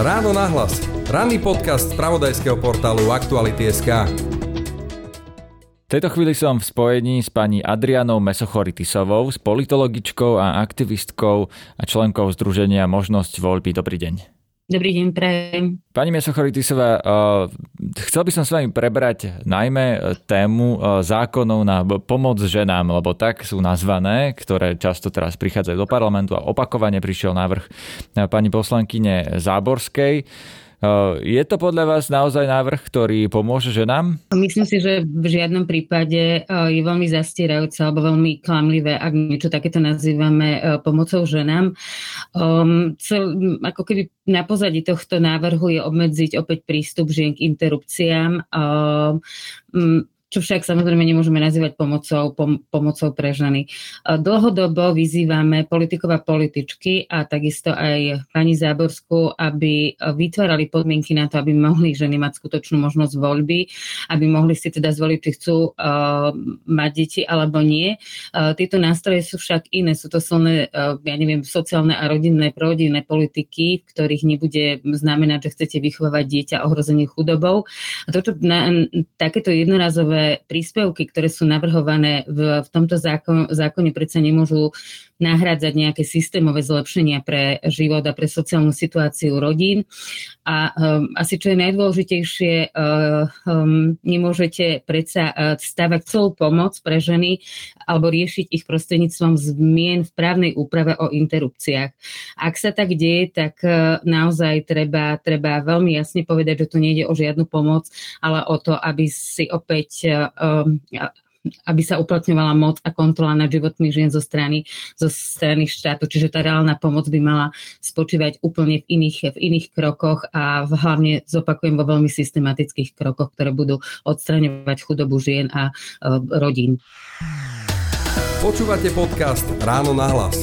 Ráno nahlas. Ranný podcast z spravodajského portálu Aktuality.sk. V tejto chvíli som v spojení s pani Adrianou Mesochoritisovou, s politologičkou a aktivistkou a členkou Združenia Možnosť voľby. Dobrý deň. Dobrý deň, prajem. Pani Mesochoritisová, chcel by som s vami prebrať najmä tému zákonov na pomoc ženám, lebo tak sú nazvané, ktoré často teraz prichádzajú do parlamentu a opakovane prišiel návrh pani poslankyne Záborskej. Je to podľa vás naozaj návrh, ktorý pomôže ženám? Myslím si, že v žiadnom prípade je veľmi zastierajúce alebo veľmi klamlivé, ak niečo takéto nazývame pomocou ženám. Ako keby na pozadí tohto návrhu je obmedziť opäť prístup žien k interrupciám, čo však samozrejme nemôžeme nazývať pomocou pre ženy. Dlhodobo vyzývame politikov a političky a takisto aj pani Záborskú, aby vytvárali podmienky na to, aby mohli ženy mať skutočnú možnosť voľby, aby mohli si teda zvoliť, či chcú mať deti alebo nie. Tieto nástroje sú však iné, sú to silné, sociálne a rodinné, prorodinné politiky, v ktorých nebude znamenať, že chcete vychovávať dieťa ohrozených chudobou. A to, čo takéto jednorazové príspevky, ktoré sú navrhované v tomto zákone, predsa nemôžu nahrádzať nejaké systémové zlepšenia pre život a pre sociálnu situáciu rodín. A asi čo je najdôležitejšie, nemôžete predsa stavať celú pomoc pre ženy alebo riešiť ich prostredníctvom zmien v právnej úprave o interrupciách. Ak sa tak deje, tak naozaj treba veľmi jasne povedať, že tu nejde o žiadnu pomoc, ale o to, aby si opäť aby sa uplatňovala moc a kontrola nad životmi žien zo strany štátu. Čiže tá reálna pomoc by mala spočívať úplne v iných krokoch a hlavne, zopakujem, vo veľmi systematických krokoch, ktoré budú odstraňovať chudobu žien a rodín. Počúvate podcast Ráno nahlas.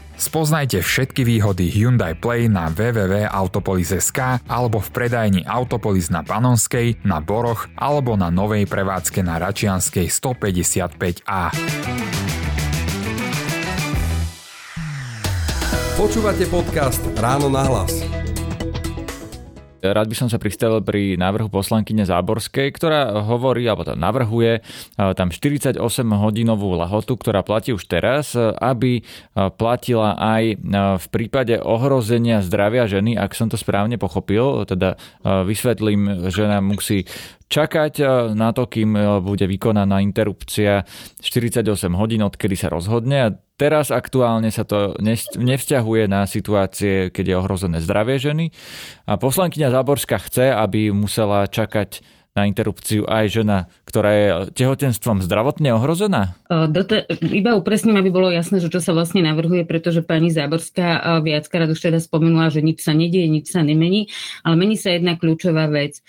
Spoznajte všetky výhody Hyundai Play na www.autopolis.sk alebo v predajni Autopolis na Panonskej, na Boroch alebo na novej prevádzke na Račianskej 155A. Počúvate podcast Ráno nahlas. Rád by som sa pristavil pri návrhu poslankyne Záborskej, ktorá hovorí, alebo tam navrhuje tam 48-hodinovú lehotu, ktorá platí už teraz, aby platila aj v prípade ohrozenia zdravia ženy, ak som to správne pochopil. Teda vysvetlím, žena musí čakať na to, kým bude vykonaná interrupcia 48 hodín, odkedy sa rozhodne. A teraz aktuálne sa to nevzťahuje na situácie, keď je ohrozené zdravie ženy. A poslankyňa Záborská chce, aby musela čakať na interrupciu aj žena, ktorá je tehotenstvom zdravotne ohrozená? Iba upresním, aby bolo jasné, že čo sa vlastne navrhuje, pretože pani Záborská viackrát už teda spomenula, že nič sa nedieje, nič sa nemení, ale mení sa jedna kľúčová vec.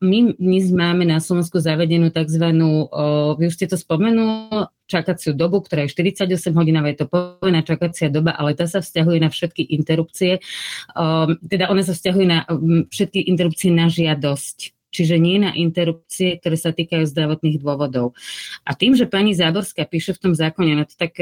My dnes máme na Slovensku zavedenú takzvanú, vy už ste to spomenuli, čakaciu dobu, ktorá je 48 hodinová, je to povinná čakacia doba, ale tá sa vzťahuje na všetky interrupcie. Teda ona sa vzťahuje na všetky interrupcie na žiadosť. Čiže nie na interrupcie, ktoré sa týkajú zdravotných dôvodov. A tým, že pani Záborská píše v tom zákone, no to tak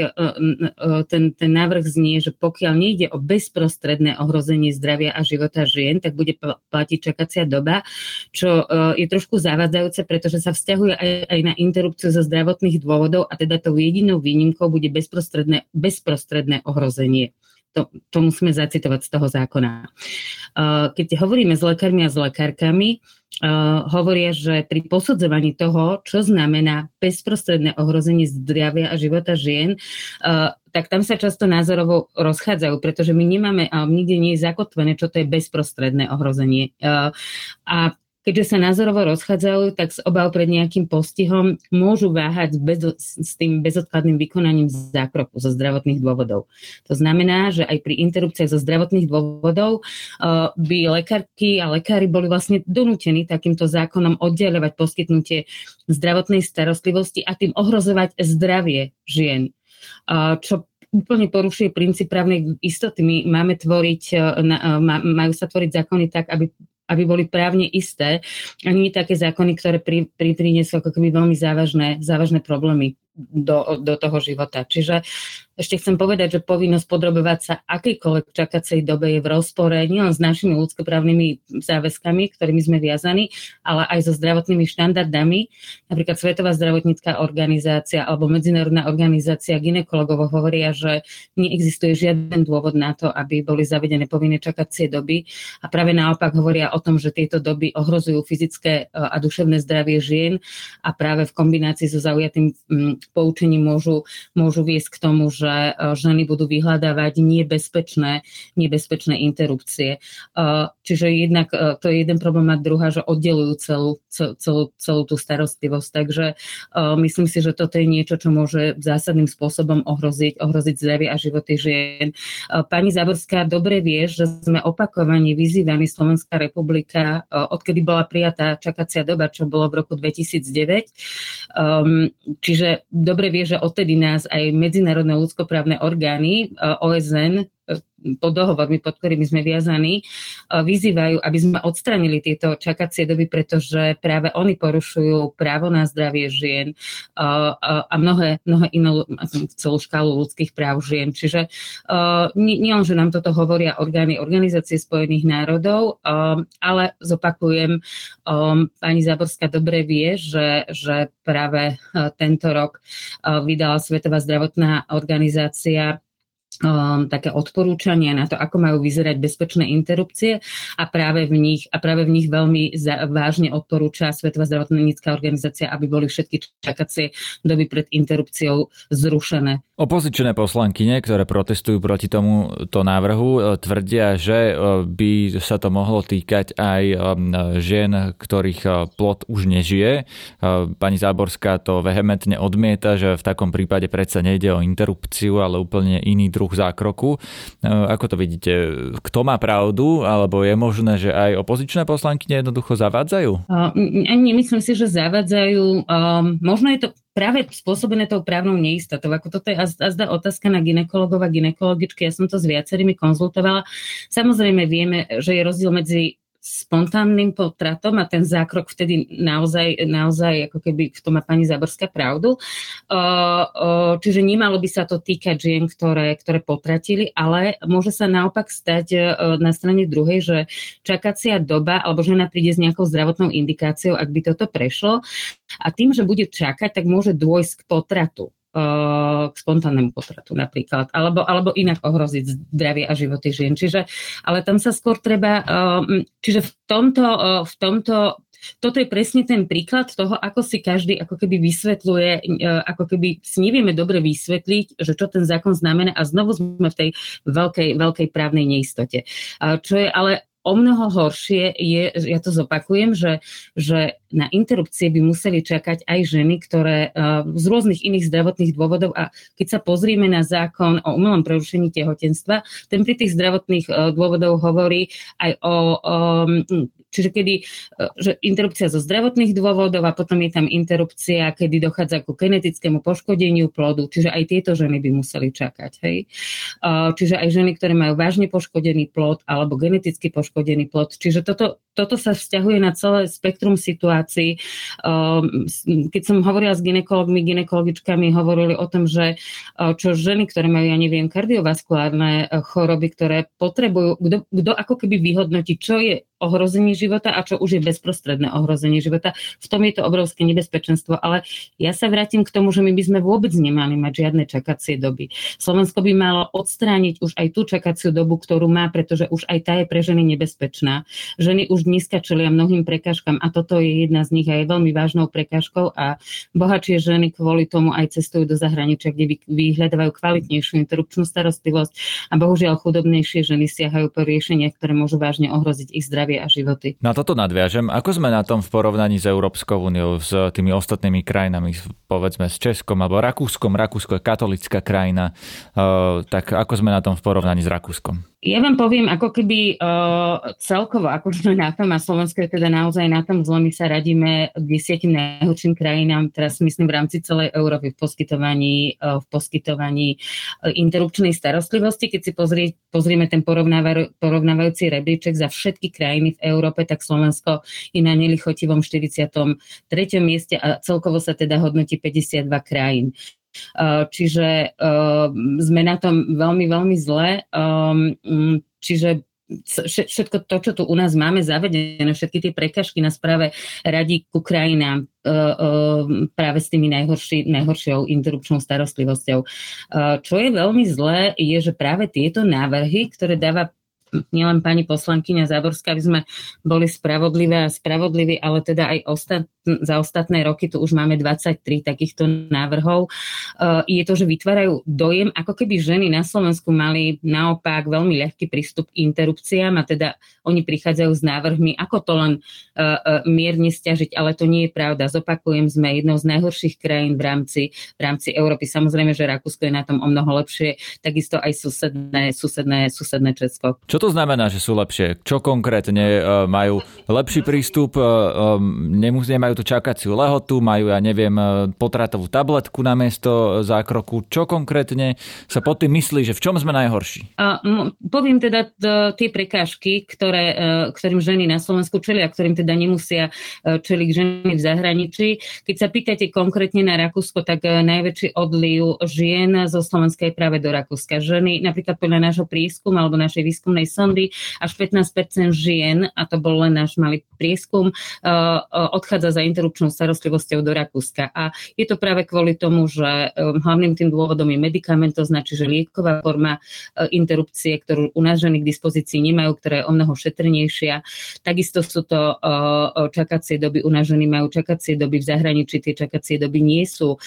ten návrh znie, že pokiaľ nejde o bezprostredné ohrozenie zdravia a života žien, tak bude platiť čakacia doba, čo je trošku zavádzajúce, pretože sa vzťahuje aj na interrupciu zo zdravotných dôvodov a teda tou jedinou výnimkou bude bezprostredné ohrozenie. To musíme zacitovať z toho zákona. Keď hovoríme s lekármi a s lekárkami, hovoria, že pri posudzovaní toho, čo znamená bezprostredné ohrozenie zdravia a života žien, tak tam sa často názorovo rozchádzajú, pretože my nemáme, nikde nie je zakotvené, čo to je bezprostredné ohrozenie. A keďže sa názorovo rozchádzajú, tak s obav pred nejakým postihom môžu váhať s tým bezodkladným vykonaním zákroku zo zdravotných dôvodov. To znamená, že aj pri interrupciách zo zdravotných dôvodov by lekárky a lekári boli vlastne donútení takýmto zákonom oddeľovať poskytnutie zdravotnej starostlivosti a tým ohrozovať zdravie žien, čo úplne porušuje princíp právnej istoty. My majú sa tvoriť zákony tak, aby boli právne isté, a nie také zákony, ktoré prinesú ako keby veľmi závažné problémy do toho života. Čiže ešte chcem povedať, že povinnosť podrobovať sa akejkoľvek čakacej dobe je v rozpore nielen s našimi ľudskoprávnymi záväzkami, ktorými sme viazaní, ale aj so zdravotnými štandardami. Napríklad Svetová zdravotnícka organizácia alebo Medzinárodná organizácia gynekológov hovoria, že neexistuje žiaden dôvod na to, aby boli zavedené povinné čakacie doby, a práve naopak hovoria o tom, že tieto doby ohrozujú fyzické a duševné zdravie žien a práve v kombinácii so zaujatým poučením môžu viesť k tomu, že ženy budú vyhľadávať nebezpečné interrupcie. Čiže jednak to je jeden problém a druhá, že oddelujú celú tú starostlivosť. Takže myslím si, že toto je niečo, čo môže zásadným spôsobom ohroziť zdravie a životy žien. Pani Záborská dobre vie, že sme opakovane vyzývaní, Slovenská republika, odkedy bola prijatá čakacia doba, čo bolo v roku 2009. Čiže dobre vie, že odtedy nás aj medzinárodné ľudskoprávne orgány, OSN, pod dohovormi, pod ktorými sme viazaní, vyzývajú, aby sme odstránili tieto čakacie doby, pretože práve oni porušujú právo na zdravie žien a mnohé inú celú škálu ľudských práv žien. Čiže nielen, že nám toto hovoria orgány Organizácie spojených národov, ale zopakujem, pani Záborská dobre vie, že práve tento rok vydala Svetová zdravotná organizácia také odporúčania na to, ako majú vyzerať bezpečné interrupcie, a práve v nich veľmi vážne odporúča Svetová zdravotnícka organizácia, aby boli všetky čakacie doby pred interrupciou zrušené. Opozičné poslankyne, ktoré protestujú proti tomuto návrhu, tvrdia, že by sa to mohlo týkať aj žien, ktorých plod už nežije. Pani Záborská to vehementne odmieta, že v takom prípade predsa nejde o interrupciu, ale úplne iný druh zákroku. Ako to vidíte? Kto má pravdu? Alebo je možné, že aj opozičné poslankyne jednoducho zavádzajú? Nemyslím si, že zavádzajú. Možno je to práve spôsobené tou právnou neistotou. Ako toto je azda otázka na gynekologov a gynekologičky. Ja som to s viacerými konzultovala. Samozrejme vieme, že je rozdiel medzi spontánnym potratom a ten zákrok vtedy naozaj ako keby v tom má pani Záborská pravdu. Čiže nemalo by sa to týkať žien, ktoré potratili, ale môže sa naopak stať na strane druhej, že čakacia doba alebo žena príde s nejakou zdravotnou indikáciou, ak by toto prešlo, a tým, že bude čakať, tak môže dôjsť k potratu. K spontánnemu potratu napríklad, alebo inak ohroziť zdravie a životy žien. Čiže, ale tam sa skôr treba, čiže v tomto toto je presne ten príklad toho, ako si každý ako keby vysvetľuje, ako keby si nevieme dobre vysvetliť, že čo ten zákon znamená, a znovu sme v tej veľkej právnej neistote. Čo je ale o mnoho horšie je, ja to zopakujem, že na interrupcie by museli čakať aj ženy, ktoré z rôznych iných zdravotných dôvodov, a keď sa pozrieme na zákon o umelom prerušení tehotenstva, ten pri tých zdravotných dôvodov hovorí aj čiže kedy, že interrupcia zo zdravotných dôvodov, a potom je tam interrupcia, kedy dochádza ku genetickému poškodeniu plodu, čiže aj tieto ženy by museli čakať. Hej? Čiže aj ženy, ktoré majú vážne poškodený plod alebo geneticky poškodený plod. Čiže toto sa vzťahuje na celé spektrum situácií. Keď som hovorila s gynekologmi, gynekologičkami, hovorili o tom, že čo ženy, ktoré majú, ja neviem, kardiovaskulárne choroby, ktoré potrebujú, kto ako keby vyhodnotí, čo je ohrozenie života a čo už je bezprostredné ohrozenie života. V tom je to obrovské nebezpečenstvo, ale ja sa vrátim k tomu, že my by sme vôbec nemali mať žiadne čakacie doby. Slovensko by malo odstrániť už aj tú čakaciu dobu, ktorú má, pretože už aj tá je pre ženy nebezpečná. Ženy už dneska čelia mnohým prekážkam a toto je jedna z nich a je veľmi vážnou prekážkou, a bohatšie ženy kvôli tomu aj cestujú do zahraničia, kde vyhľadávajú kvalitnejšiu interrupčnú starostlivosť, a bohužiaľ chudobnejšie ženy siahajú po riešeniach, ktoré môžu vážne ohroziť ich zdravie zdravie a životy. Na toto nadviažem. Ako sme na tom v porovnaní s Európskou úniou, s tými ostatnými krajinami, povedzme s Českom alebo Rakúskom? Rakúsko je katolická krajina. Tak ako sme na tom v porovnaní s Rakúskom? Ja vám poviem, ako keby celkovo, ako sme na tom, a Slovensko je teda naozaj na tom zle, my sa radíme k 10 najhorším krajinám, teraz myslím v rámci celej Európy v poskytovaní interrupčnej starostlivosti. Keď si pozrieme ten porovnávajúci rebríček za všetky krajiny v Európe, tak Slovensko je na nelichotivom 43. mieste a celkovo sa teda hodnotí 52 krajín. Čiže sme na tom veľmi, veľmi zle. Čiže všetko to, čo tu u nás máme zavedené, všetky tie prekažky nás práve radí ku krajinám práve s tými najhoršou interrupčnou starostlivosťou. Čo je veľmi zlé, je, že práve tieto návrhy, ktoré dáva nielen pani poslankyňa Záborská, aby sme boli spravodlivé a spravodliví, ale teda aj za ostatné roky, tu už máme 23 takýchto návrhov, je to, že vytvárajú dojem, ako keby ženy na Slovensku mali naopak veľmi ľahký prístup k interrupciám, a teda oni prichádzajú s návrhmi, ako to len mierne stiažiť, ale to nie je pravda. Zopakujem, sme jednou z najhorších krajín v rámci Európy. Samozrejme, že Rakúsko je na tom o mnoho lepšie, takisto aj susedné Česko. Čo to znamená, že sú lepšie? Čo konkrétne majú lepší prístup? Nemajú tu čakaciu lehotu, majú, ja neviem, potratovú tabletku namiesto zákroku. Čo konkrétne sa pod tým myslí, že v čom sme najhorší? Poviem teda tie prekážky, ktorým ženy na Slovensku čelia, ktorým teda nemusia čeliť ženy v zahraničí. Keď sa pýtate konkrétne na Rakúsko, tak najväčší odliv žien zo Slovenska je práve do Rakúska. Ženy, napríklad podľa nášho prieskumu alebo našej výskumnej sondy, až 15% žien, a to bol len náš malý prieskum, odchádza za interrupčnou starostlivosťou do Rakúska. A je to práve kvôli tomu, že hlavným tým dôvodom je medikamentos, znači, že lieková forma interrupcie, ktorú u nás ženy k dispozícii nemajú, ktorá je o mnoho šetrnejšia. Takisto sú to čakacie doby, u nás ženy majú čakacie doby, v zahraničí tie čakacie doby nie sú.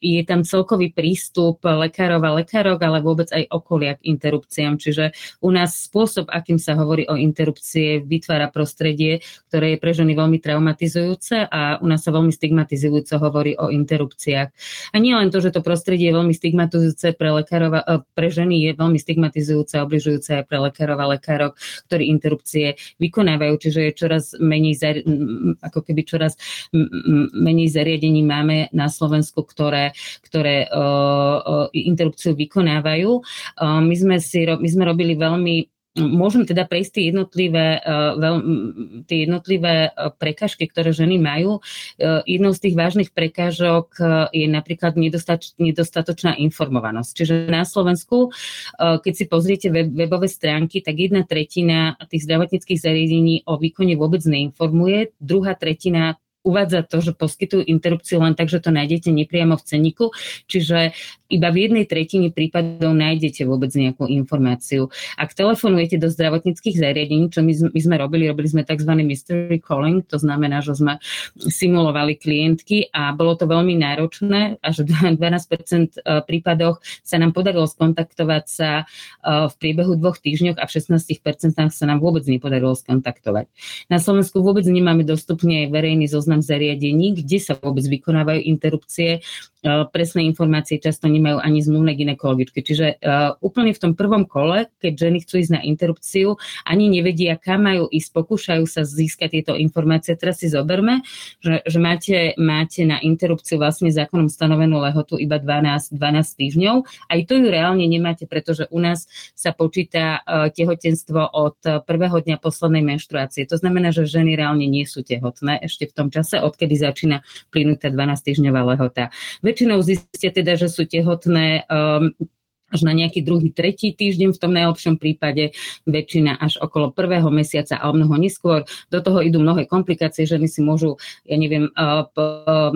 Je tam celkový prístup lekárov a lekárok, ale vôbec aj okolia k interrupciám. Čiže u nás spôsob, akým sa hovorí o interrupcie, vytvára prostredie, ktoré je pre ženy veľmi traumatizujúce, a u nás sa veľmi stigmatizujúco hovorí o interrupciách. A nie len to, že to prostredie je veľmi stigmatizujúce pre lekárov, pre ženy je veľmi stigmatizujúce a obližujúce aj pre lekárov a lekárok, ktorí interrupcie vykonávajú, čiže je čoraz menej zariadení máme na Slovensku, ktoré interrupciu vykonávajú. My sme robili veľmi. Môžem teda prejsť tie jednotlivé prekážky, ktoré ženy majú. Jednou z tých vážnych prekážok je napríklad nedostatočná informovanosť. Čiže na Slovensku, keď si pozriete webové stránky, tak 1/3 tých zdravotníckych zariadení o výkone vôbec neinformuje, 2/3 uvádza to, že poskytujú interrupciu len tak, že to nájdete nepriamo v cenníku, čiže iba v 1/3 prípadov nájdete vôbec nejakú informáciu. Ak telefonujete do zdravotníckych zariadení, čo my sme robili sme tzv. Mystery calling, to znamená, že sme simulovali klientky, a bolo to veľmi náročné, až v 12% prípadoch sa nám podarilo skontaktovať sa v priebehu 2 týždňoch a v 16% sa nám vôbec nepodarilo skontaktovať. Na Slovensku vôbec nemáme dostupný verejný zoznam zariadení, kde sa vôbec vykonávajú interrupcie. Presné informácie často nemajú ani zmluvné gynekologičky. Čiže úplne v tom prvom kole, keď ženy chcú ísť na interrupciu, ani nevedia, kam majú ísť, pokúšajú sa získať tieto informácie. Teraz si zoberme, že máte na interrupciu vlastne zákonom stanovenú lehotu iba 12 týždňov. Aj to ju reálne nemáte, pretože u nás sa počíta tehotenstvo od prvého dňa poslednej menštruácie. To znamená, že ženy reálne nie sú tehotné ešte v tom čase, odkedy začína plynúť tá 12-týždňová lehota. Väčšinou zistia teda, že sú tehotné až na nejaký 2., 3. týždeň, v tom najlepšom prípade väčšina až okolo 1. mesiaca a o mnoho neskôr. Do toho idú mnohé komplikácie, ženy si môžu, ja neviem,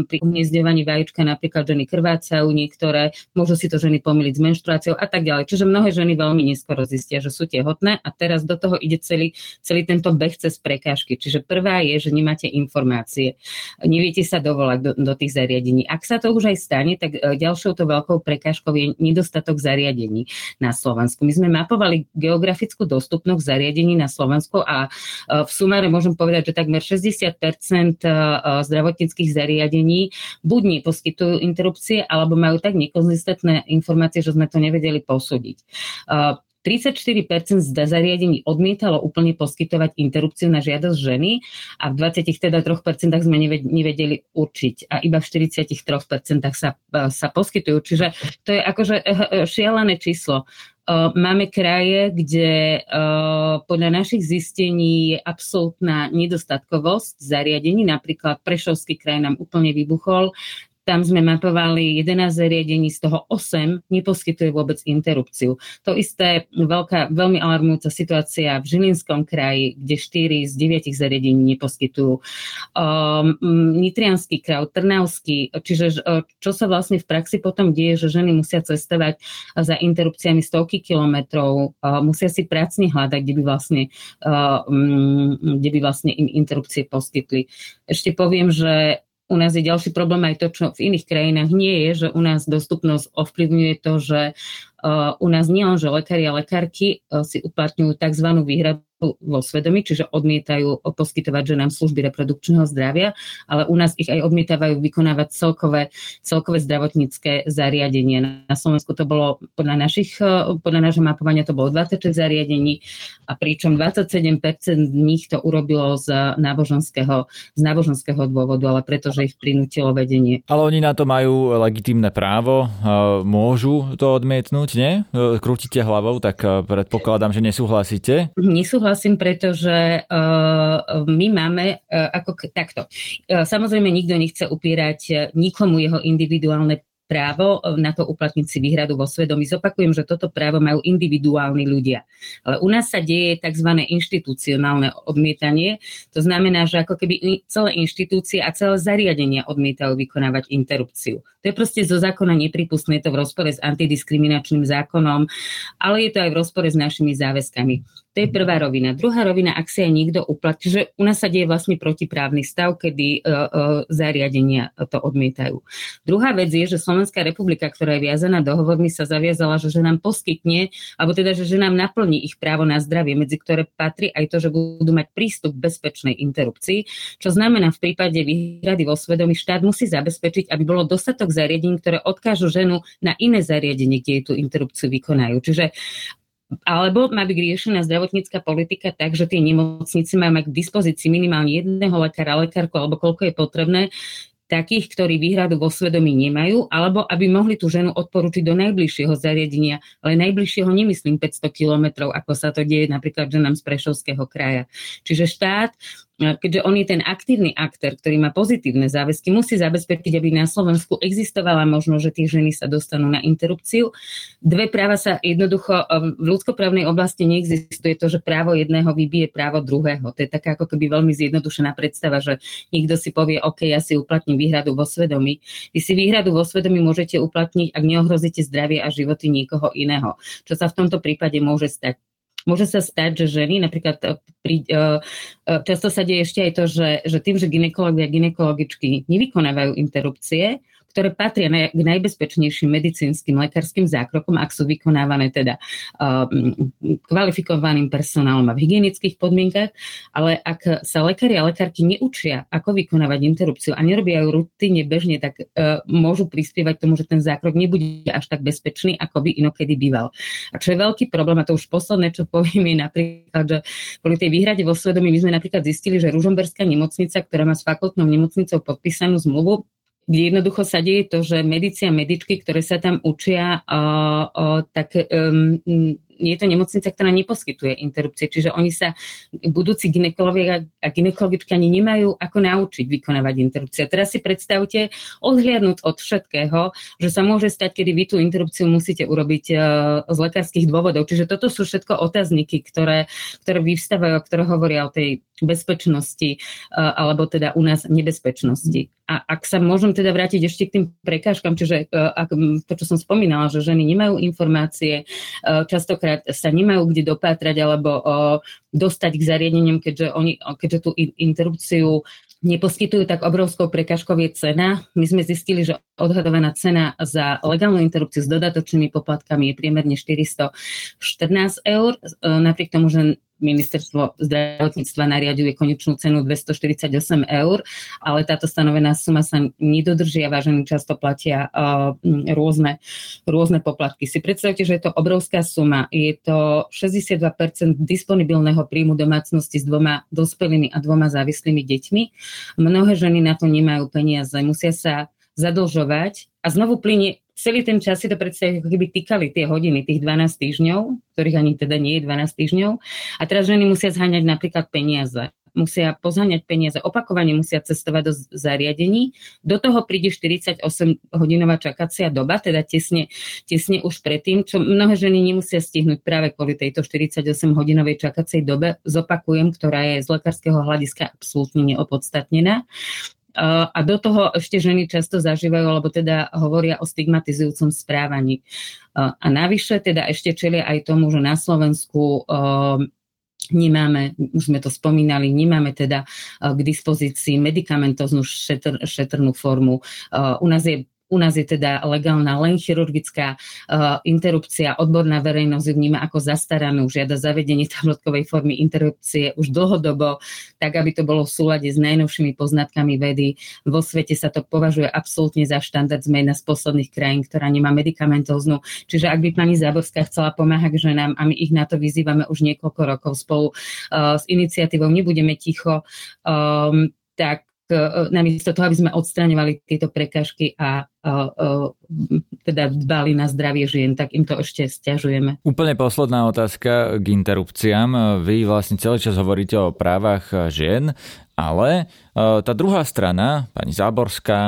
pri umiestňovaní vajíčka napríklad ženy krvácajú, niektoré, môžu si to ženy pomýliť s menštruáciou a tak ďalej. Čiže mnohé ženy veľmi neskoro zistia, že sú tehotné, a teraz do toho ide celý tento beh cez prekážky. Čiže prvá je, že nemáte informácie. Neviete sa dovolať do tých zariadení. Ak sa to už aj stane, tak ďalšou to veľkou prekážkou je nedostatok zariadení. zariadení na Slovensku. My sme mapovali geografickú dostupnosť zariadení na Slovensku a v sumáre môžem povedať, že takmer 60% zdravotníckych zariadení buď neposkytujú interrupcie, alebo majú tak nekonzistentné informácie, že sme to nevedeli posúdiť. 34% z zariadení odmietalo úplne poskytovať interrupciu na žiadosť ženy a v 23% sme nevedeli určiť a iba v 43% sa poskytujú. Čiže to je akože šialené číslo. Máme kraje, kde podľa našich zistení je absolútna nedostatkovosť zariadení, napríklad Prešovský kraj nám úplne vybuchol. Tam sme mapovali 11 zariadení, z toho 8 neposkytuje vôbec interrupciu. To isté veľmi alarmujúca situácia v Žilinskom kraji, kde 4 z 9 zariadení neposkytujú. Nitrianský kraj, Trnavský, čiže čo sa vlastne v praxi potom deje, že ženy musia cestovať za interrupciami stovky kilometrov, musia si pracne hľadať, kde by vlastne im interrupcie poskytli. Ešte poviem, že u nás je ďalší problém aj to, čo v iných krajinách nie je, že u nás dostupnosť ovplyvňuje to, že u nás nielenže lekári a lekárky si uplatňujú tzv. Výhradu vo svedomí, čiže odmietajú poskytovať ženám služby reprodukčného zdravia, ale u nás ich aj odmietávajú vykonávať celkové zdravotnícke zariadenie. Na Slovensku to bolo podľa nášho mapovania to bolo 26 zariadení a pričom 27% z nich to urobilo z náboženského dôvodu, ale pretože ich prinútilo vedenie. Ale oni na to majú legitímne právo, môžu to odmietnúť. Nie? Krútite hlavou, tak predpokladám, že nesúhlasíte. Nesúhlasím, pretože my máme takto. Samozrejme, nikto nechce upierať nikomu jeho individuálne právo na to uplatniť si výhradu vo svedomí. Zopakujem, že toto právo majú individuálni ľudia. Ale u nás sa deje tzv. Inštitucionálne odmietanie. To znamená, že ako keby celé inštitúcie a celé zariadenia odmietajú vykonávať interrupciu. To je proste zo zákona nepripustné, je to v rozpore s antidiskriminačným zákonom, ale je to aj v rozpore s našimi záväzkami. To je prvá rovina. Druhá rovina, ak si aj niekto uplatí, že u nás sa deje vlastne protiprávny stav, kedy zariadenia to odmietajú. Druhá vec je, že Slovenská republika, ktorá je viazaná dohovormi, sa zaviazala, že nám poskytne, alebo teda, že nám naplní ich právo na zdravie, medzi ktoré patrí aj to, že budú mať prístup k bezpečnej interrupcii, čo znamená v prípade výhrady vo svedomí štát musí zabezpečiť, aby bolo dostatok zariadení, ktoré odkážu ženu na iné zariadenie, kde jej tú interrupciu vykonajú. Čiže alebo má byť riešená zdravotnícka politika tak, že tie nemocnice majú mať k dispozícii minimálne jedného lekára, lekárku alebo koľko je potrebné, takých, ktorí výhradu vo svedomí nemajú, alebo aby mohli tú ženu odporučiť do najbližšieho zariadenia, ale najbližšieho nemyslím 500 kilometrov, ako sa to deje napríklad ženám z Prešovského kraja. Čiže štát, keďže on je ten aktívny aktér, ktorý má pozitívne záväzky, musí zabezpečiť, aby na Slovensku existovala možnosť, že tie ženy sa dostanú na interrupciu. Dve práva sa jednoducho v ľudskoprávnej oblasti neexistuje, to, že právo jedného vybije právo druhého. To je taká ako keby veľmi zjednodušená predstava, že niekto si povie, OK, ja si uplatním výhradu vo svedomí. Vy si výhradu vo svedomí môžete uplatniť, ak neohrozíte zdravie a životy niekoho iného. Čo sa v tomto prípade môže stať? Môže sa stať, že ženy, napríklad často sa deje ešte aj to, že tým, že gynekológovia a gynekologičky nevykonávajú interrupcie, ktoré patria k najbezpečnejším medicínskym lekárskym zákrokom, ak sú vykonávané teda kvalifikovaným personálom a v hygienických podmienkach, ale ak sa lekári a lekárky neučia, ako vykonávať interrupciu a nerobia ju rutine bežne, tak môžu prispievať tomu, že ten zákrok nebude až tak bezpečný, ako by inokedy býval. A čo je veľký problém, a to už posledné, čo poviem, je napríklad, že kvôli tej výhrade vo svedomí my sme napríklad zistili, že Ružomberská nemocnica, ktorá má s fakultnou nemocnicou podpísanú zmluvu, kde jednoducho sa deje to, že medici a medičky, ktoré sa tam učia, je to nemocnica, ktorá neposkytuje interrupcie, čiže oni sa, budúci gynekológovia a gynekologičky, ani nemajú ako naučiť vykonávať interrupcie. Teraz si predstavte, odhliadnúť od všetkého, že sa môže stať, kedy vy tú interrupciu musíte urobiť z lekárskych dôvodov. Čiže toto sú všetko otázniky, ktoré vyvstávajú, ktoré hovoria o tej bezpečnosti, alebo teda u nás nebezpečnosti. A ak sa môžem teda vrátiť ešte k tým prekážkam, čiže to, čo som spomínala, že ženy nemajú informácie, častokrát sa nemajú kde dopátrať alebo dostať k zariadeniam, keďže tú interrupciu neposkytujú tak obrovskou prekažkou je cena. My sme zistili, že odhadovaná cena za legálnu interrupciu s dodatočnými poplatkami je priemerne 414 eur. Napriek tomu, že Ministerstvo zdravotníctva nariaďuje konečnú cenu 248 eur, ale táto stanovená suma sa nedodržia, vážení často platia rôzne poplatky. Si predstavte, že je to obrovská suma. Je to 62% disponibilného príjmu domácnosti s dvoma dospelými a dvoma závislými deťmi. Mnohé ženy na to nemajú peniaze, musia sa zadlžovať a znovu plynie. Celý ten čas si to predstavujú, ako keby týkali tie hodiny, tých 12 týždňov, ktorých ani teda nie je 12 týždňov. A teraz ženy musia zháňať napríklad peniaze. Musia pozháňať peniaze, opakovane musia cestovať do zariadení. Do toho príde 48-hodinová čakacia doba, teda tesne už predtým, čo mnohé ženy nemusia stihnúť práve kvôli tejto 48-hodinovej čakacej dobe, zopakujem, ktorá je z lekárskeho hľadiska absolútne neopodstatnená. A do toho ešte ženy často zažívajú, alebo teda hovoria o stigmatizujúcom správaní. A navyše teda ešte čelia aj tomu, že na Slovensku nemáme, už sme to spomínali, nemáme teda k dispozícii medikamentoznú šetrnú formu. U nás je teda legálna len chirurgická interrupcia. Odborná verejnosť ju vníma ako zastaranú. Žiada zavedenie tabletkovej formy interrupcie už dlhodobo, tak aby to bolo v súlade s najnovšími poznatkami vedy. Vo svete sa to považuje absolútne za štandard zmena z posledných krajín, ktorá nemá medikamentóznu. Čiže ak by pani Záborská chcela pomáhať ženám, a my ich na to vyzývame už niekoľko rokov spolu s iniciatívou Nebudeme ticho, tak namiesto toho, aby sme odstraňovali tieto prekážky a teda dbali na zdravie žien, tak im to ešte sťažujeme. Úplne posledná otázka k interrupciám. Vy vlastne celý čas hovoríte o právach žien, ale tá druhá strana, pani Záborská,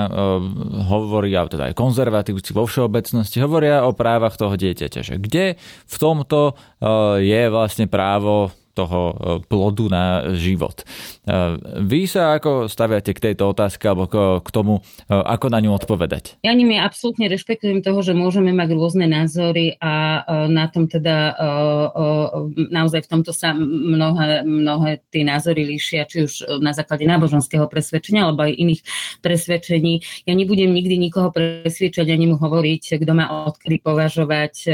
hovorí, a teda aj konzervatívci vo všeobecnosti, hovoria o právach toho dieťaťa. Že kde v tomto je vlastne právo toho plodu na život. Vy sa ako staviate k tejto otázke alebo k tomu, ako na ňu odpovedať? Ja absolútne rešpektujem toho, že môžeme mať rôzne názory a na tom teda naozaj v tomto sa mnohé tie názory líšia, či už na základe náboženského presvedčenia alebo aj iných presvedčení. Ja nebudem nikdy nikoho presvedčať ani mu hovoriť, kto má odkedy považovať,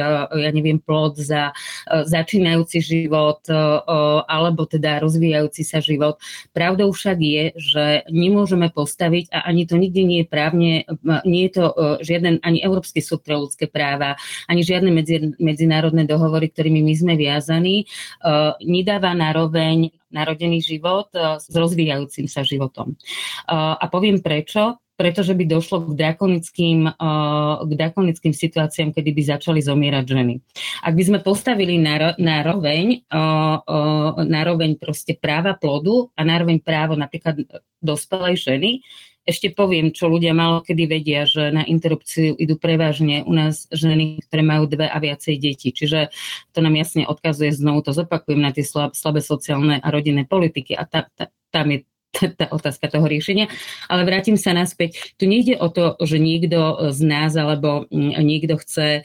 plod za začínajúci život alebo teda rozvíjajúci sa život. Pravdou však je, že nemôžeme postaviť, a ani to nikde nie je právne, nie je to žiaden ani Európsky súd pre ľudské práva, ani žiadne medzinárodné dohovory, ktorými my sme viazaní, nedáva naroveň narodený život s rozvíjajúcim sa životom. A poviem prečo. Pretože by došlo k drakonickým situáciám, kedy by začali zomierať ženy. Ak by sme postavili na roveň proste práva plodu a nároveň právo napríklad dospelej ženy, ešte poviem, čo ľudia málo kedy vedia, že na interrupciu idú prevažne u nás ženy, ktoré majú dve a viacej detí. Čiže to nám jasne odkazuje, znovu to zopakujem, na tie slabé sociálne a rodinné politiky. A tam je tá otázka toho riešenia. Ale vrátim sa naspäť. Tu nejde o to, že niekto z nás alebo niekto chce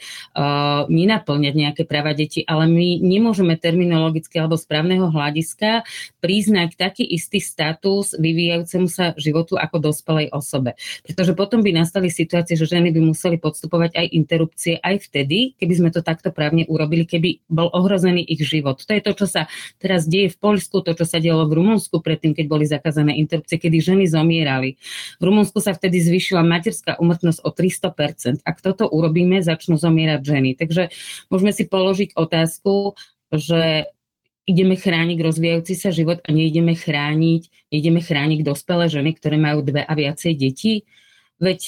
nenaplňať nejaké práva detí, ale my nemôžeme terminologicky alebo správneho hľadiska priznať taký istý status vyvíjajúcemu sa životu ako dospelej osobe. Pretože potom by nastali situácie, že ženy by museli podstupovať aj interrupcie aj vtedy, keby sme to takto právne urobili, keby bol ohrozený ich život. To je to, čo sa teraz deje v Poľsku, to, čo sa dialo v Rumunsku predtým, keď boli zakázané interrupcie, kedy ženy zomierali. V Rumunsku sa vtedy zvýšila materská úmrtnosť o 300%. Ak toto urobíme, začnú zomierať ženy. Takže môžeme si položiť otázku, že ideme chrániť rozvíjajúci sa život a nejdeme chrániť dospelé ženy, ktoré majú dve a viacej detí. Veď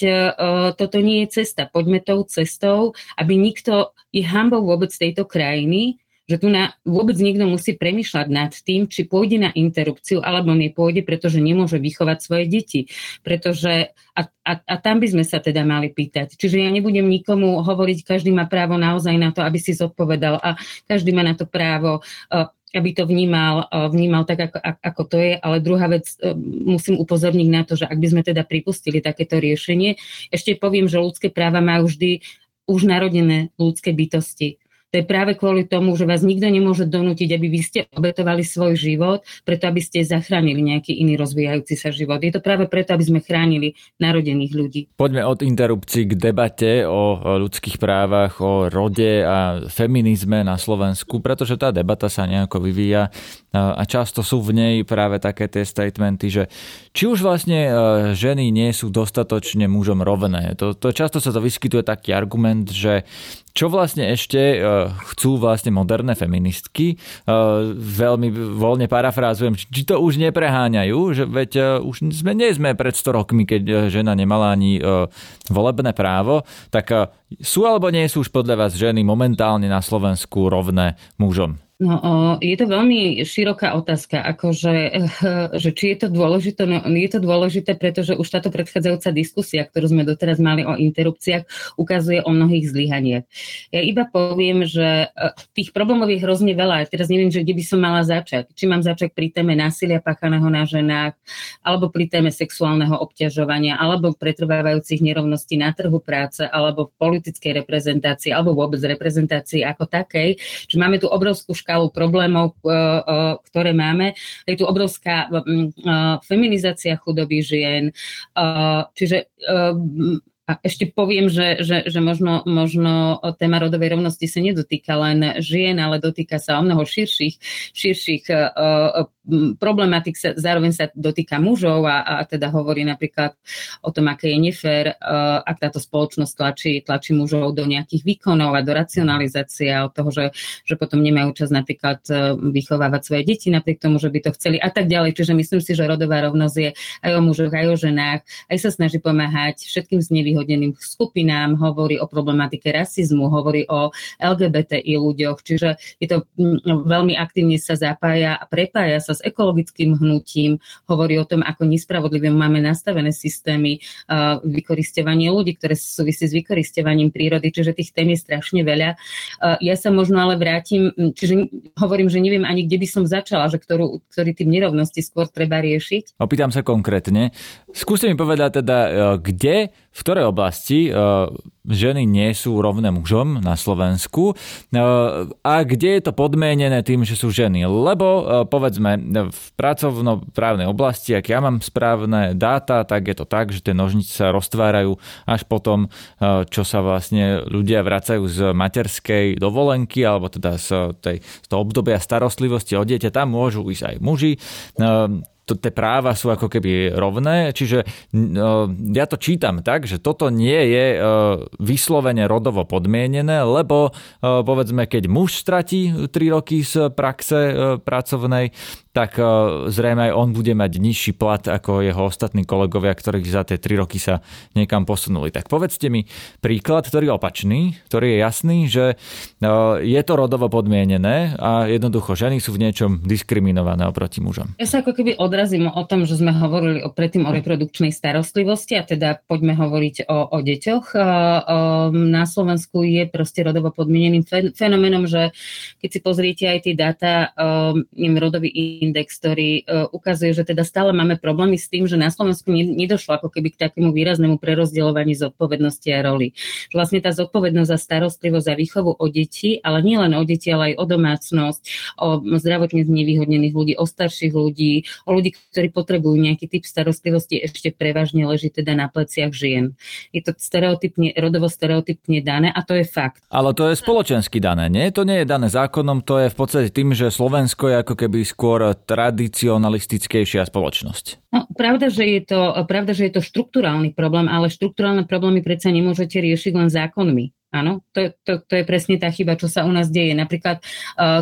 toto nie je cesta. Poďme tou cestou, aby nikto, je hanbou vôbec tejto krajiny, že tu vôbec niekto musí premýšľať nad tým, či pôjde na interrupciu alebo nepôjde, pretože nemôže vychovať svoje deti. A tam by sme sa teda mali pýtať. Čiže ja nebudem nikomu hovoriť, každý má právo naozaj na to, aby si zodpovedal a každý má na to právo, aby to vnímal tak, ako to je. Ale druhá vec, musím upozorniť na to, že ak by sme teda pripustili takéto riešenie, ešte poviem, že ľudské práva majú vždy už narodené ľudské bytosti. To je práve kvôli tomu, že vás nikto nemôže donútiť, aby vy ste obetovali svoj život, preto aby ste zachránili nejaký iný rozvíjajúci sa život. Je to práve preto, aby sme chránili narodených ľudí. Poďme od interrupcií k debate o ľudských právach, o rode a feminizme na Slovensku, pretože tá debata sa nejako vyvíja a často sú v nej práve také tie statementy, že či už vlastne ženy nie sú dostatočne mužom rovné. To často sa to vyskytuje taký argument, že čo vlastne ešte chcú vlastne moderné feministky? Veľmi voľne parafrázujem, či to už nepreháňajú, že veď už nie sme pred 100 rokmi, keď žena nemala ani volebné právo, tak sú alebo nie sú už podľa vás ženy momentálne na Slovensku rovné mužom? No, je to veľmi široká otázka, akože, že či je to dôležité, no, je to dôležité, pretože už táto predchádzajúca diskusia, ktorú sme doteraz mali o interrupciách, ukazuje o mnohých zlyhaniach. Ja iba poviem, že tých problémov je hrozne veľa. Ja teraz neviem, že kde by som mala začať. Či mám začať pri téme násilia páchaného na ženách, alebo pri téme sexuálneho obťažovania, alebo pretrvávajúcich nerovností na trhu práce, alebo v politickej reprezentácii, alebo vôbec reprezentácii ako takej. Čiže máme tu obrovskú problémov, ktoré máme. Je tu obrovská feminizácia chudoby žien. Čiže a ešte poviem, že možno téma rodovej rovnosti sa nedotýka len žien, ale dotýka sa o mnoho širších problematik, zároveň sa dotýka mužov a teda hovorí napríklad o tom, aké je nefér, ak táto spoločnosť tlačí mužov do nejakých výkonov a do racionalizácie a od toho, že potom nemajú čas napríklad vychovávať svoje deti napriek tomu, že by to chceli a tak ďalej. Čiže myslím si, že rodová rovnosť je aj o mužoch, aj o ženách, aj sa snaží pomáhať všetkým znevýhodneným skupinám, hovorí o problematike rasizmu, hovorí o LGBTI ľuďoch, čiže je to veľmi aktívne sa zapája a prepája sa s ekologickým hnutím, hovorí o tom, ako nespravodlivé máme nastavené systémy vykorisťovania ľudí, ktoré súvisí s vykorisťovaním prírody, čiže tých tém je strašne veľa. Ja sa možno ale vrátim, čiže hovorím, že neviem ani kde by som začala, že ktorý tým nerovnosti skôr treba riešiť. Opýtam sa konkrétne. Skúste mi povedať teda, kde, v ktorej oblasti ženy nie sú rovné mužom na Slovensku a kde je to podmienené tým, že sú ženy. Lebo povedzme v pracovnoprávnej oblasti, ak ja mám správne dáta, tak je to tak, že tie nožnice sa roztvárajú až potom, čo sa vlastne ľudia vracajú z materskej dovolenky alebo teda z toho obdobia starostlivosti o dieťa. Tam môžu ísť aj muži. Tie práva sú ako keby rovné, čiže ja to čítam tak, že toto nie je vyslovene rodovo podmienené, lebo povedzme, keď muž stratí 3 roky z praxe pracovnej, tak zrejme aj on bude mať nižší plat ako jeho ostatní kolegovia, ktorých za tie 3 roky sa niekam posunuli. Tak povedzte mi príklad, ktorý je opačný, ktorý je jasný, že je to rodovo podmienené a jednoducho ženy sú v niečom diskriminované oproti mužom. Ja sa ako keby odrazím o tom, že sme hovorili predtým o reprodukčnej starostlivosti a teda poďme hovoriť o deťoch. Na Slovensku je proste rodovo podmieneným fenoménom, že keď si pozriete aj tie dáta, rodový index, ktorý ukazuje, že teda stále máme problémy s tým, že na Slovensku nedošlo ako keby k takému výraznému prerozdeľovaniu zodpovednosti a roli. Že vlastne tá zodpovednosť za starostlivosť a výchovu o deti, ale nielen o deti, ale aj o domácnosť, o zdravotne znevýhodnených ľudí, o starších ľudí, o ľudí, ktorí potrebujú nejaký typ starostlivosti, ešte prevažne leží teda na pleciach žien. Je to rodovo stereotypne dané a to je fakt. Ale to je spoločensky dané, nie? To nie je dané zákonom, to je v podstate tým, že Slovensko je ako keby skôr tradicionalistickejšia spoločnosť. No, pravda, že je to štrukturálny problém, ale štrukturálne problémy predsa nemôžete riešiť len zákonmi. Áno, to je presne tá chyba, čo sa u nás deje. Napríklad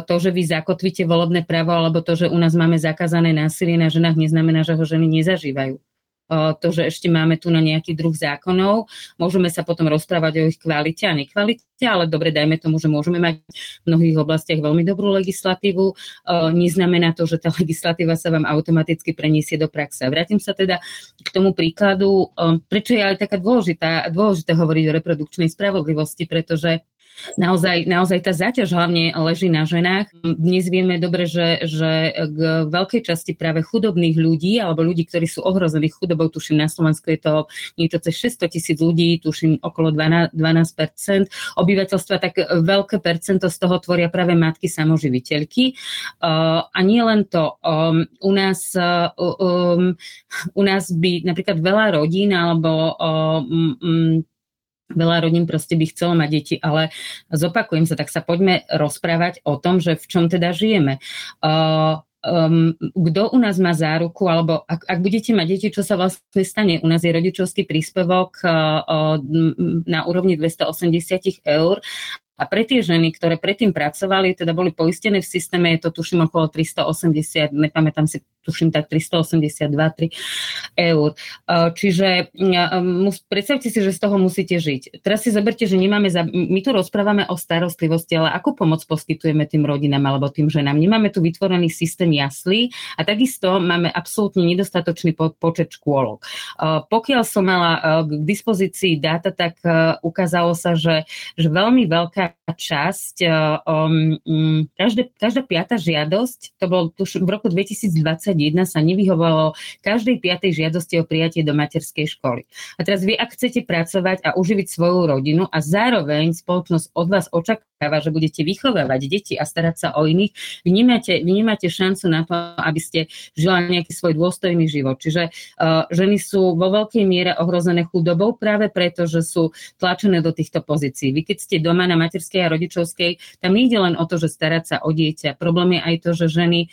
to, že vy zakotvíte volebné právo, alebo to, že u nás máme zakázané násilie na ženách, neznamená, že ho ženy nezažívajú. To, že ešte máme tu na nejaký druh zákonov, môžeme sa potom rozprávať o ich kvalite a nekvalite, ale dobre, dajme tomu, že môžeme mať v mnohých oblastiach veľmi dobrú legislatívu. Neznamená to, že tá legislatíva sa vám automaticky preniesie do praxe. Vrátim sa teda k tomu príkladu, prečo je ale taká dôležité hovoriť o reprodukčnej spravodlivosti, pretože Naozaj tá záťaž hlavne leží na ženách. Dnes vieme dobre, že k veľkej časti práve chudobných ľudí alebo ľudí, ktorí sú ohrození chudobou, tuším na Slovensku je to niečo cez 600 000 ľudí, tuším okolo 12% obyvateľstva, tak veľké percento z toho tvoria práve matky samoživiteľky. A nie len to. U nás by napríklad veľa rodín alebo veľa rodín proste by chcelo mať deti, ale zopakujem sa, tak sa poďme rozprávať o tom, že v čom teda žijeme. Kto u nás má záruku, alebo ak budete mať deti, čo sa vlastne stane? U nás je rodičovský príspevok na úrovni 280 eur a pre tie ženy, ktoré predtým pracovali, teda boli poistené v systéme, je to tuším okolo 380, nepamätám si, tuším tak 382-3 eur. Čiže predstavte si, že z toho musíte žiť. Teraz si zoberte, že my tu rozprávame o starostlivosti, ale akú pomoc poskytujeme tým rodinám alebo tým ženám? Nemáme tu vytvorený systém jaslí a takisto máme absolútne nedostatočný počet škôlok. Pokiaľ som mala k dispozícii dáta, tak ukázalo sa, že veľmi veľká časť, každá piata žiadosť, to bolo v roku 2020, sa nevyhovalo každej piatej žiadosti o prijatie do materskej školy. A teraz vy, ak chcete pracovať a uživiť svoju rodinu a zároveň spoločnosť od vás očakáva, že budete vychovávať deti a starať sa o iných, vy nemáte šancu na to, aby ste žila nejaký svoj dôstojný život. Čiže ženy sú vo veľkej miere ohrozené chudobou práve preto, že sú tlačené do týchto pozícií. Vy keď ste doma na materskej a rodičovskej, tam nie je len o to, že starať sa o dieťa. Problém je aj to, že ženy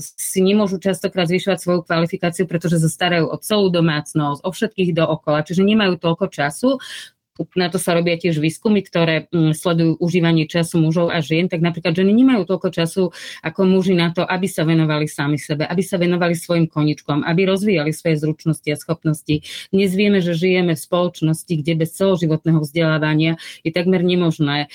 si nemôžu častokrát zvyšovať svoju kvalifikáciu, pretože sa starajú o celú domácnosť, o všetkých dookola, čiže nemajú toľko času. Na to sa robia tiež výskumy, ktoré sledujú užívanie času mužov a žien, tak napríklad ženy nemajú toľko času ako muži na to, aby sa venovali sami sebe, aby sa venovali svojim koničkom, aby rozvíjali svoje zručnosti a schopnosti. Dnes vieme, že žijeme v spoločnosti, kde bez celoživotného vzdelávania je takmer nemožné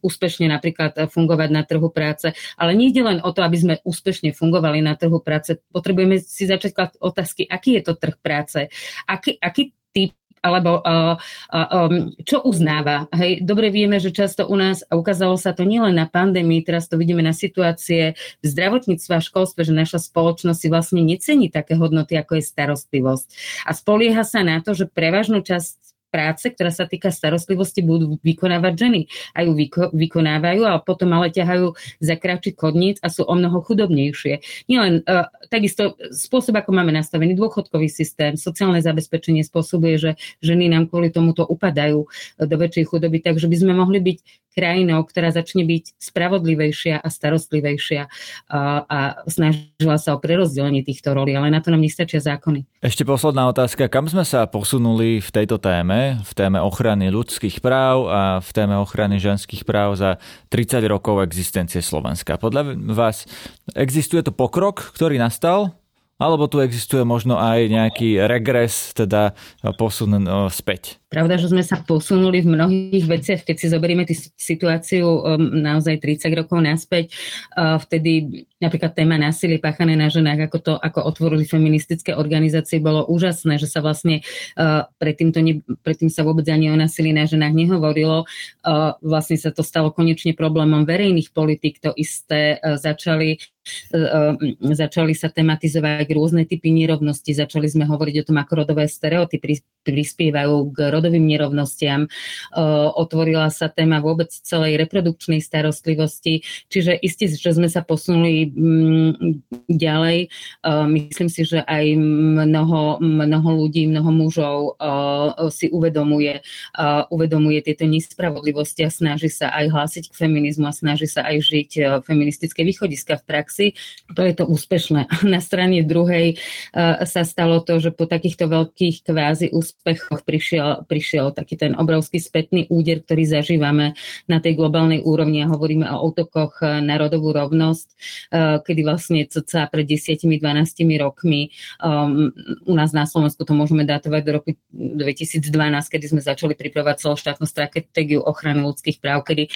úspešne napríklad fungovať na trhu práce. Ale nie ide len o to, aby sme úspešne fungovali na trhu práce. Potrebujeme si začať klásť otázky, aký je to trh práce, aký typ alebo čo uznáva. Hej, dobre vieme, že často u nás, a ukázalo sa to nielen na pandémii, teraz to vidíme na situácie v zdravotníctve a školstve, že naša spoločnosť si vlastne necení také hodnoty, ako je starostlivosť. A spolieha sa na to, že prevažnú časť práce, ktorá sa týka starostlivosti, budú vykonávať ženy. A ju vykonávajú a potom ale ťahajú za kratší koniec a sú o mnoho chudobnejšie. Nielen takisto spôsob, ako máme nastavený dôchodkový systém, sociálne zabezpečenie spôsobuje, že ženy nám kvôli tomuto upadajú do väčšej chudoby, takže by sme mohli byť krajinou, ktorá začne byť spravodlivejšia a starostlivejšia a snažila sa o prerozdelenie týchto rolí, ale na to nám nestačia zákony. Ešte posledná otázka, kam sme sa posunuli v tejto téme? V téme ochrany ľudských práv a v téme ochrany ženských práv za 30 rokov existencie Slovenska. Podľa vás existuje to pokrok, ktorý nastal? Alebo tu existuje možno aj nejaký regres, teda posun späť? Pravda, že sme sa posunuli v mnohých veciach, keď si zoberieme situáciu naozaj 30 rokov naspäť, vtedy napríklad téma násilie páchané na ženách, ako otvorili feministické organizácie, bolo úžasné, že sa vlastne predtým sa vôbec ani o násilí na ženách nehovorilo. Vlastne sa to stalo konečne problémom verejných politík, to isté začali sa tematizovať rôzne typy nerovnosti, začali sme hovoriť o tom, ako rodové stereotypy prispievajú k rodovým nerovnostiam, otvorila sa téma vôbec celej reprodukčnej starostlivosti, čiže isté, že sme sa posunuli ďalej. Myslím si, že aj mnoho ľudí, mnoho mužov si uvedomuje tieto nespravodlivosti a snaží sa aj hlásiť k feminizmu a snaží sa aj žiť feministické východiska v praxi. To je to úspešné. Na strane druhej sa stalo to, že po takýchto veľkých kvázi úspechoch prišiel taký ten obrovský spätný úder, ktorý zažívame na tej globálnej úrovni a hovoríme o útokoch na rodovú rovnosť. kedy vlastne cca pred 10-12 rokmi u nás na Slovensku to môžeme datovať do roku 2012, kedy sme začali pripravovať celoštátnu stratégiu ochrany ľudských práv, kedy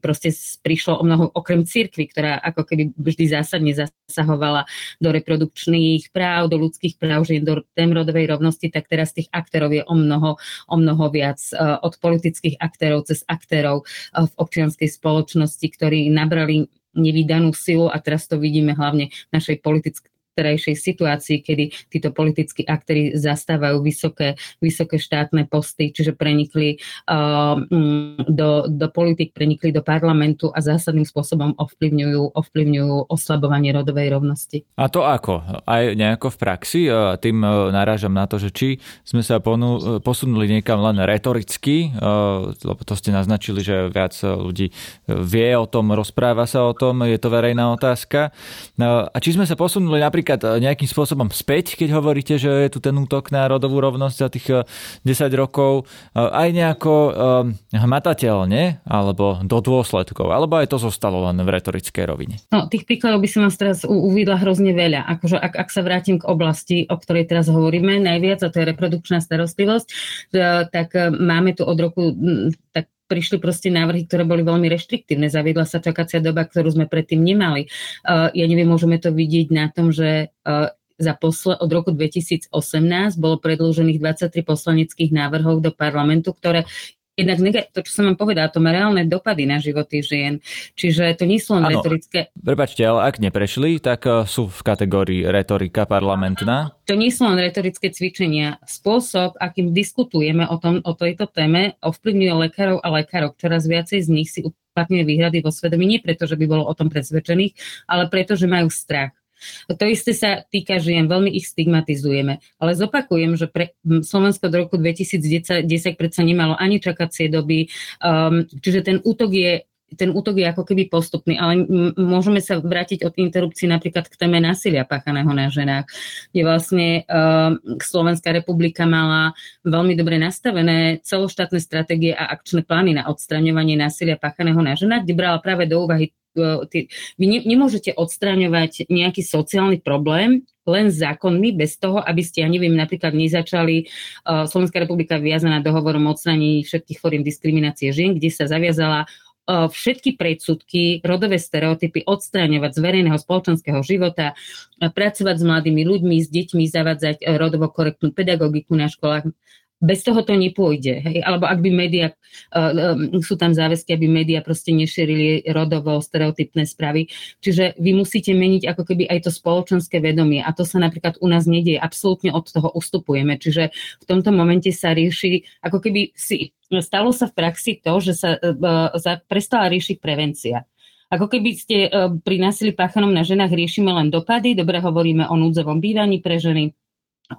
proste prišlo o mnoho, okrem cirkvi, ktorá ako keby vždy zásadne zasahovala do reprodukčných práv, do ľudských práv, žien, do tém rodovej rovnosti, tak teraz tých aktérov je o mnoho viac, od politických aktérov cez aktérov v občianskej spoločnosti, ktorí nabrali nevydanú silu a teraz to vidíme hlavne v našej terajšej situácii, kedy títo politickí aktéri zastávajú vysoké štátne posty, čiže prenikli do politik, prenikli do parlamentu a zásadným spôsobom ovplyvňujú oslabovanie rodovej rovnosti. A to ako? Aj nejako v praxi? Tým narážam na to, že či sme sa posunuli niekam len retoricky, lebo to ste naznačili, že viac ľudí vie o tom, rozpráva sa o tom, je to verejná otázka. A či sme sa posunuli napríklad nejakým spôsobom späť, keď hovoríte, že je tu ten útok na rodovú rovnosť za tých 10 rokov, aj nejako hmatateľne, alebo do dôsledkov, alebo aj to zostalo len v retorickej rovine? No, tých príkladov by som vás teraz uviedla hrozne veľa. Akože, ak sa vrátim k oblasti, o ktorej teraz hovoríme najviac, a to je reprodukčná starostlivosť, tak máme tu od roku... prišli proste návrhy, ktoré boli veľmi reštriktívne. Zaviedla sa čakacia doba, ktorú sme predtým nemali. Ja neviem, môžeme to vidieť na tom, že od roku 2018 bolo predĺžených 23 poslaneckých návrhov do parlamentu, ktoré jednak, to, čo som vám povedala, to má reálne dopady na životy žien. Čiže to nie sú len retorické... Prepáčte, ale ak neprešli, tak sú v kategórii retorika parlamentná. To nie sú len retorické cvičenia. Spôsob, akým diskutujeme o tejto téme, ovplyvňuje lekárov a lekárok. Čoraz viacej z nich si uplatňuje výhrady vo svedomí, nie preto, že by bolo o tom presvedčených, ale preto, že majú strach. To isté sa týka žien, veľmi ich stigmatizujeme. Ale zopakujem, že pre Slovensko do roku 2010 predsa nemalo ani čakacie doby, čiže ten útok je ako keby postupný, ale môžeme sa vrátiť od interrupcií napríklad k téme násilia páchaného na ženách, kde vlastne Slovenská republika mala veľmi dobre nastavené celoštátne stratégie a akčné plány na odstraňovanie násilia páchaného na ženách, kde brala práve do úvahy. Vy nemôžete odstraňovať nejaký sociálny problém len zákonmi, bez toho, aby ste, ja neviem, napríklad nezačali, Slovenská republika viazaná dohovorom o odstránení všetkých foriem diskriminácie žien, kde sa zaviazala všetky predsudky, rodové stereotypy odstráňovať z verejného spoločenského života, pracovať s mladými ľuďmi, s deťmi, zavádzať rodovo korektnú pedagogiku na školách. Bez toho to nepôjde. Hej? Alebo ak by médiá, sú tam záväzky, aby médiá proste nešírili rodovo stereotypné správy. Čiže vy musíte meniť ako keby aj to spoločenské vedomie. A to sa napríklad u nás nedieje. Absolútne od toho ustupujeme. Čiže v tomto momente sa rieši, ako keby stalo sa v praxi to, že sa prestala riešiť prevencia. Ako keby ste pri násilí páchanom na ženách riešime len dopady, dobre hovoríme o núdzovom bývaní pre ženy,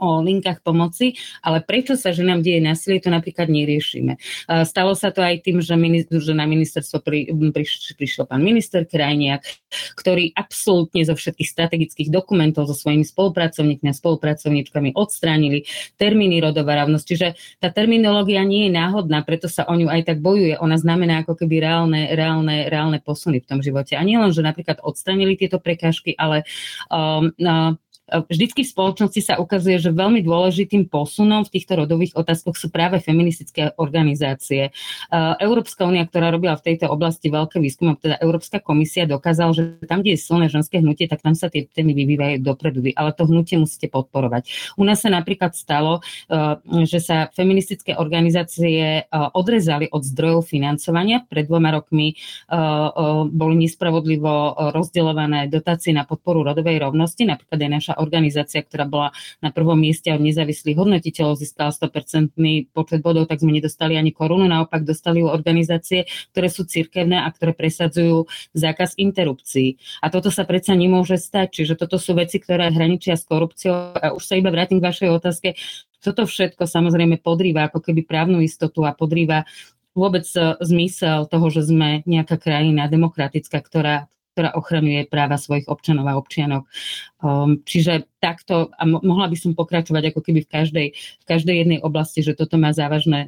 o linkách pomoci, ale prečo sa ženám deje násilie, to napríklad neriešime. Stalo sa to aj tým, že na ministerstvo prišiel pán minister Krajniak, ktorý absolútne zo všetkých strategických dokumentov so svojimi spolupracovníkmi a spolupracovníčkami odstránili termíny rodová rovnosť. Čiže tá terminológia nie je náhodná, preto sa o ňu aj tak bojuje. Ona znamená ako keby reálne posuny v tom živote. A nie len, že napríklad odstránili tieto prekážky, ale... vždycky v spoločnosti sa ukazuje, že veľmi dôležitým posunom v týchto rodových otázkoch sú práve feministické organizácie. Európska únia, ktorá robila v tejto oblasti veľké výskumy, teda Európska komisia dokázala, že tam, kde je silné ženské hnutie, tak tam sa tie témy vyvíjajú dopredu, ale to hnutie musíte podporovať. U nás sa napríklad stalo, že sa feministické organizácie odrezali od zdrojov financovania. Pred 2 rokmi boli nespravodlivo rozdeľované dotácie na podporu rodovej rovnosti, napríklad aj naša organizácia, ktorá bola na prvom mieste od nezávislých hodnotiteľov, získala 100% počet bodov, tak sme nedostali ani korunu, naopak dostali ju organizácie, ktoré sú cirkevné a ktoré presadzujú zákaz interrupcií. A toto sa predsa nemôže stať, čiže toto sú veci, ktoré hraničia s korupciou a už sa iba vrátim k vašej otázke. Toto všetko samozrejme podrýva ako keby právnu istotu a podrýva vôbec zmysel toho, že sme nejaká krajina demokratická, ktorá ktorá ochraňuje práva svojich občanov a občianok. Čiže takto, a mohla by som pokračovať ako keby v každej jednej oblasti, že toto má závažné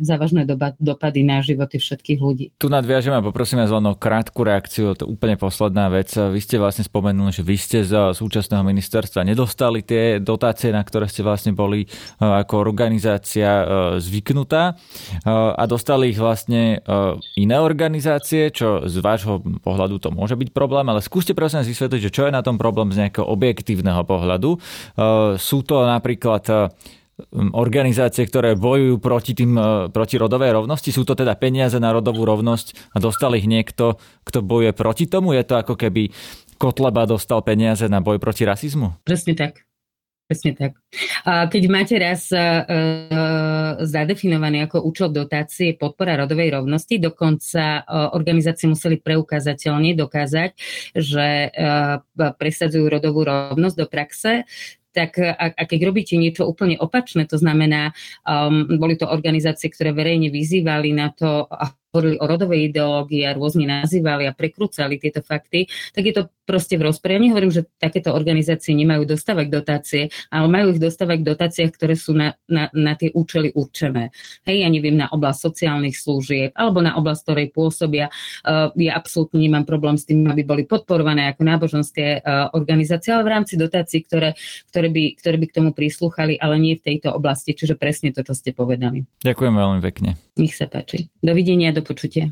dopady na životy všetkých ľudí. Tu nadviažem a poprosím vás len o krátku reakciu, to je úplne posledná vec. Vy ste vlastne spomenuli, že vy ste z súčasného ministerstva nedostali tie dotácie, na ktoré ste vlastne boli ako organizácia zvyknutá a dostali ich vlastne iné organizácie, čo z vášho pohľadu to môže byť problém, ale skúste prosím vysvetliť, že čo je na tom problém z nejakého objektívneho pohľadu. Sú to napríklad organizácie, ktoré bojujú proti rodovej rovnosti? Sú to teda peniaze na rodovú rovnosť a dostal ich niekto, kto bojuje proti tomu? Je to ako keby Kotleba dostal peniaze na boj proti rasizmu? Presne tak. Presne tak. A keď máte raz zadefinovaný ako účel dotácie podpora rodovej rovnosti, dokonca organizácie museli preukázateľne dokázať, že presadzujú rodovú rovnosť do praxe, tak a keď robíte niečo úplne opačné, to znamená, boli to organizácie, ktoré verejne vyzývali na to a hovorili o rodovej ideológii a rôzne nazývali a prekrúcali tieto fakty, tak je to proste v rozpore. Ja nehovorím, že takéto organizácie nemajú dostávať dotácie, ale majú ich dostávať k dotáciách, ktoré sú na tie účely určené. Hej, ja neviem, na oblasť sociálnych služieb alebo na oblasť, ktorej pôsobia. Ja absolútne nemám problém s tým, aby boli podporované ako náboženské organizácie, ale v rámci dotácií, ktoré by k tomu prísluchali, ale nie v tejto oblasti. Čiže presne to, čo ste povedali. Ďakujem veľmi pekne. Nech sa páči. Dovidenia, do počutia.